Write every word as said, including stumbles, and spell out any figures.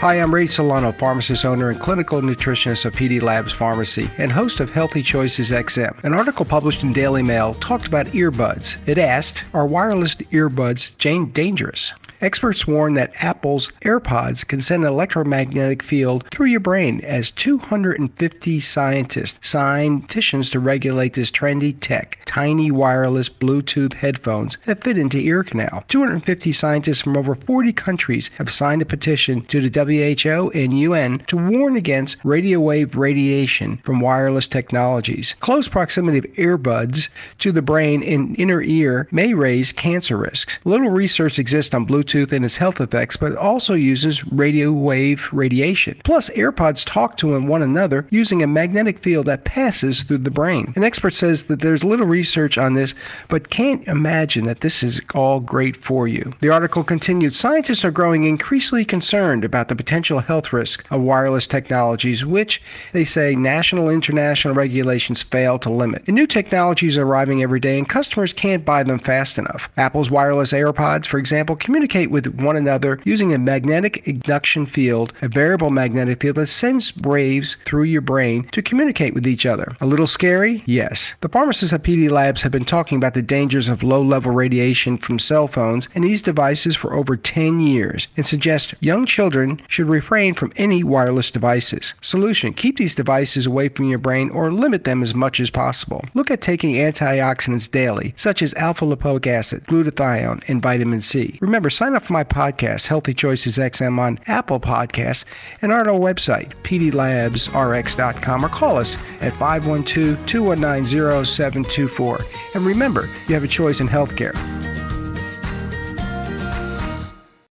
Hi, I'm Ray Solano, pharmacist owner and clinical nutritionist of P D Labs Pharmacy and host of Healthy Choices X M. An article published in Daily Mail talked about earbuds. It asked, are wireless earbuds dangerous? Experts warn that Apple's AirPods can send an electromagnetic field through your brain as two hundred fifty scientists sign petitions to regulate this trendy tech, tiny wireless Bluetooth headphones that fit into ear canal. two hundred fifty scientists from over forty countries have signed a petition to the W H O and U N to warn against radio wave radiation from wireless technologies. Close proximity of earbuds to the brain and inner ear may raise cancer risks. Little research exists on Bluetooth Bluetooth and its health effects, but it also uses radio wave radiation. Plus, AirPods talk to one another using a magnetic field that passes through the brain. An expert says that there's little research on this, but can't imagine that this is all great for you. The article continued, scientists are growing increasingly concerned about the potential health risk of wireless technologies, which they say national and international regulations fail to limit. And new technologies are arriving every day, and customers can't buy them fast enough. Apple's wireless AirPods, for example, communicate with one another using a magnetic induction field, a variable magnetic field that sends waves through your brain to communicate with each other. A little scary? Yes. The pharmacists at P D Labs have been talking about the dangers of low-level radiation from cell phones and these devices for over ten years and suggest young children should refrain from any wireless devices. Solution: keep these devices away from your brain or limit them as much as possible. Look at taking antioxidants daily, such as alpha-lipoic acid, glutathione, and vitamin C. Remember, sign up for my podcast, Healthy Choices X M, on Apple Podcasts and on our website, P D Labs R X dot com, or call us at five one two, two one nine, zero seven two four. And remember, you have a choice in healthcare.